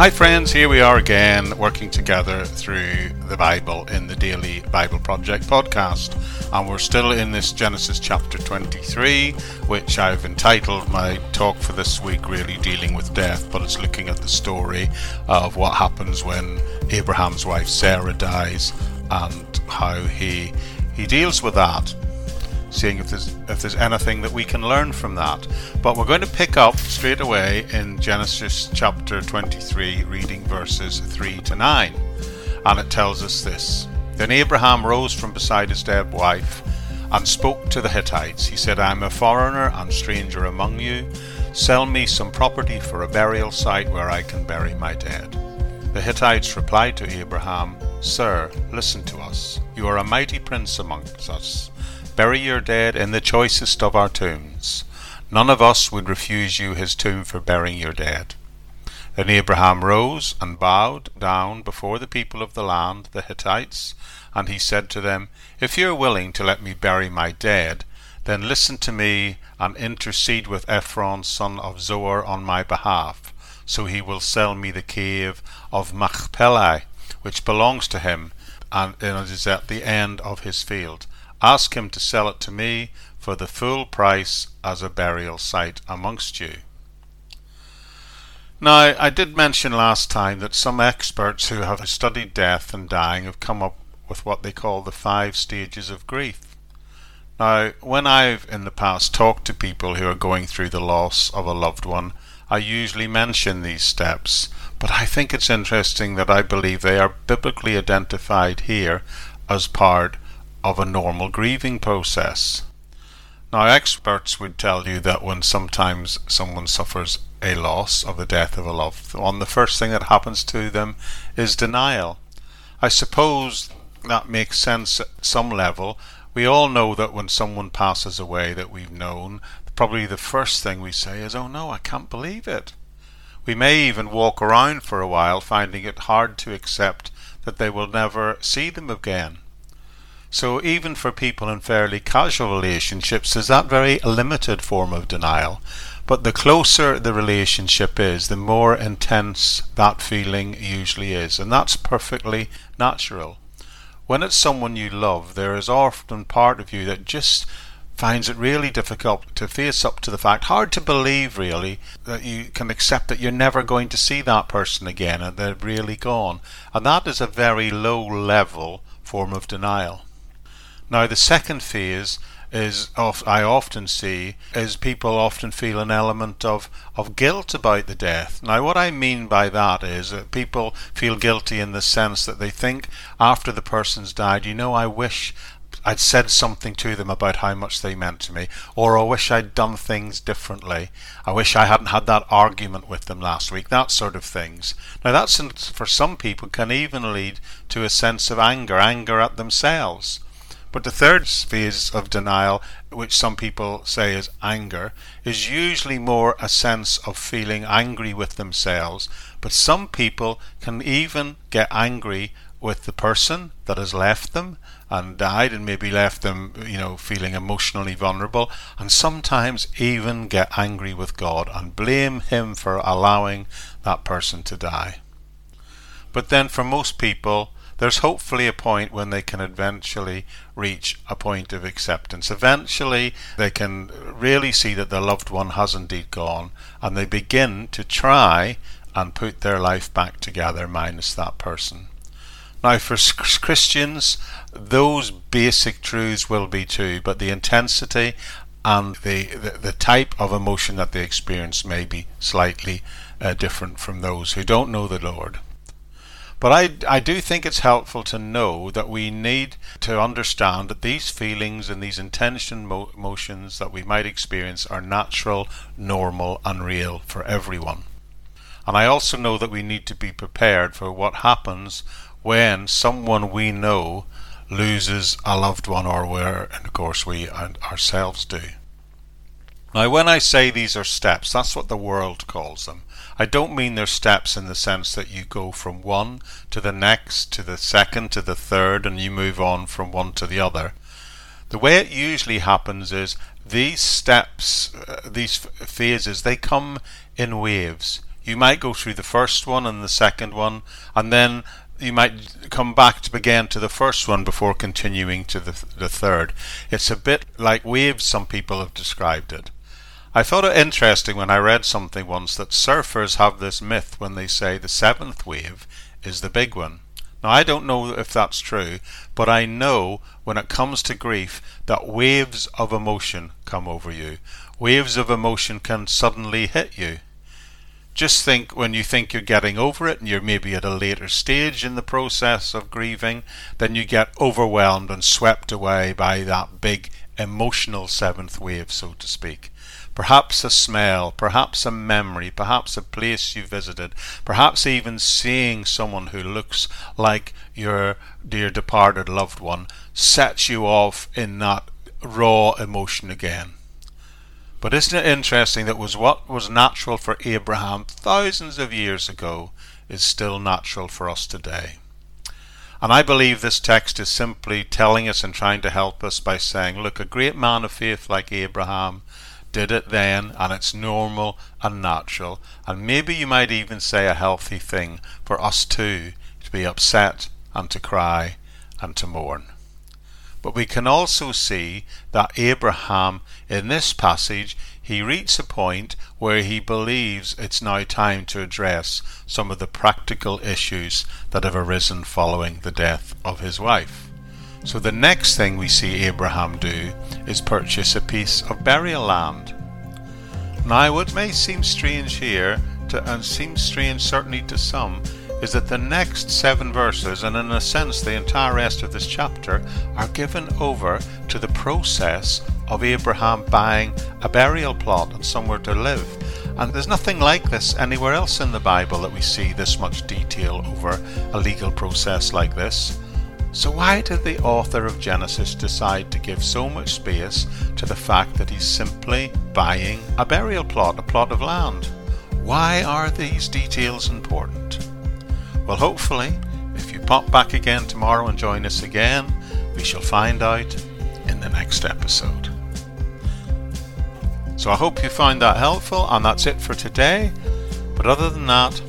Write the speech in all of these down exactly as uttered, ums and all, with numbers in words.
Hi friends, here we are again, working together through the Bible in the Daily Bible Project podcast, and we're still in this Genesis chapter twenty-three, which I've entitled my talk for this week really dealing with death, but it's looking at the story of what happens when Abraham's wife Sarah dies and how he he deals with that, seeing if there's if there's anything that we can learn from that. But we're going to pick up straight away in Genesis chapter twenty-three, reading verses three to nine, and it tells us this. Then Abraham rose from beside his dead wife and spoke to the Hittites. He said, I am a foreigner and stranger among you. Sell me some property for a burial site where I can bury my dead. The Hittites replied to Abraham, Sir, listen to us. You are a mighty prince amongst us. Bury your dead in the choicest of our tombs. None of us would refuse you his tomb for burying your dead. Then Abraham rose and bowed down before the people of the land, the Hittites, and he said to them, If you are willing to let me bury my dead, then listen to me and intercede with Ephron, son of Zohar, on my behalf, so he will sell me the cave of Machpelah, which belongs to him, and it is at the end of his field. Ask him to sell it to me for the full price as a burial site amongst you. Now, I did mention last time that some experts who have studied death and dying have come up with what they call the five stages of grief. Now, when I've in the past talked to people who are going through the loss of a loved one, I usually mention these steps, but I think it's interesting that I believe they are biblically identified here as part of a normal grieving process. Now, experts would tell you that when sometimes someone suffers a loss of the death of a loved one, the first thing that happens to them is denial. I suppose that makes sense at some level. We all know that when someone passes away that we've known, probably the first thing we say is, oh no, I can't believe it. We may even walk around for a while finding it hard to accept that they will never see them again. So even for people in fairly casual relationships, there's that very limited form of denial. But the closer the relationship is, the more intense that feeling usually is. And that's perfectly natural. When it's someone you love, there is often part of you that just finds it really difficult to face up to the fact, hard to believe really, that you can accept that you're never going to see that person again and they're really gone. And that is a very low level form of denial. Now, the second phase is of, I often see is people often feel an element of, of guilt about the death. Now, what I mean by that is that people feel guilty in the sense that they think after the person's died, you know, I wish I'd said something to them about how much they meant to me, or I wish I'd done things differently. I wish I hadn't had that argument with them last week, that sort of things. Now, that's for some people can even lead to a sense of anger, anger at themselves. But the third phase of denial, which some people say is anger, is usually more a sense of feeling angry with themselves. But some people can even get angry with the person that has left them and died, and maybe left them, you know, feeling emotionally vulnerable, and sometimes even get angry with God and blame him for allowing that person to die. But then for most people, there's hopefully a point when they can eventually reach a point of acceptance. Eventually, they can really see that their loved one has indeed gone, and they begin to try and put their life back together minus that person. Now, for Christians, those basic truths will be too, but the intensity and the, the, the type of emotion that they experience may be slightly uh, different from those who don't know the Lord. But I, I do think it's helpful to know that we need to understand that these feelings and these intention mo- emotions that we might experience are natural, normal and real for everyone. And I also know that we need to be prepared for what happens when someone we know loses a loved one, or where, and of course, we and ourselves do. Now, when I say these are steps, that's what the world calls them. I don't mean they're steps in the sense that you go from one to the next, to the second, to the third, and you move on from one to the other. The way it usually happens is these steps, uh, these phases, they come in waves. You might go through the first one and the second one, and then you might come back to again to the first one before continuing to the, the third. It's a bit like waves, some people have described it. I thought it interesting when I read something once that surfers have this myth when they say the seventh wave is the big one. Now, I don't know if that's true, but I know when it comes to grief that waves of emotion come over you. Waves of emotion can suddenly hit you. Just think, when you think you're getting over it and you're maybe at a later stage in the process of grieving, then you get overwhelmed and swept away by that big emotional seventh wave, so to speak. Perhaps a smell, perhaps a memory, perhaps a place you visited, perhaps even seeing someone who looks like your dear departed loved one sets you off in that raw emotion again. But isn't it interesting that was what was natural for Abraham thousands of years ago is still natural for us today? And I believe this text is simply telling us and trying to help us by saying, look, a great man of faith like Abraham did it then, and it's normal and natural, and maybe you might even say a healthy thing for us too, to be upset and to cry and to mourn. But we can also see that Abraham, in this passage, he reaches a point where he believes it's now time to address some of the practical issues that have arisen following the death of his wife. So the next thing we see Abraham do is purchase a piece of burial land. Now, what may seem strange here, to, and seems strange certainly to some, is that the next seven verses, and in a sense the entire rest of this chapter, are given over to the process of Abraham buying a burial plot and somewhere to live. And there's nothing like this anywhere else in the Bible that we see this much detail over a legal process like this. So why did the author of Genesis decide to give so much space to the fact that he's simply buying a burial plot, a plot of land? Why are these details important? Well, hopefully, if you pop back again tomorrow and join us again, we shall find out in the next episode. So I hope you found that helpful, and that's it for today. But other than that,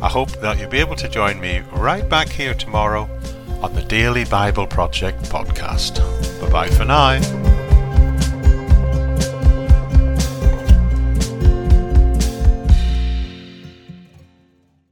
I hope that you'll be able to join me right back here tomorrow on the Daily Bible Project podcast. Bye-bye for now.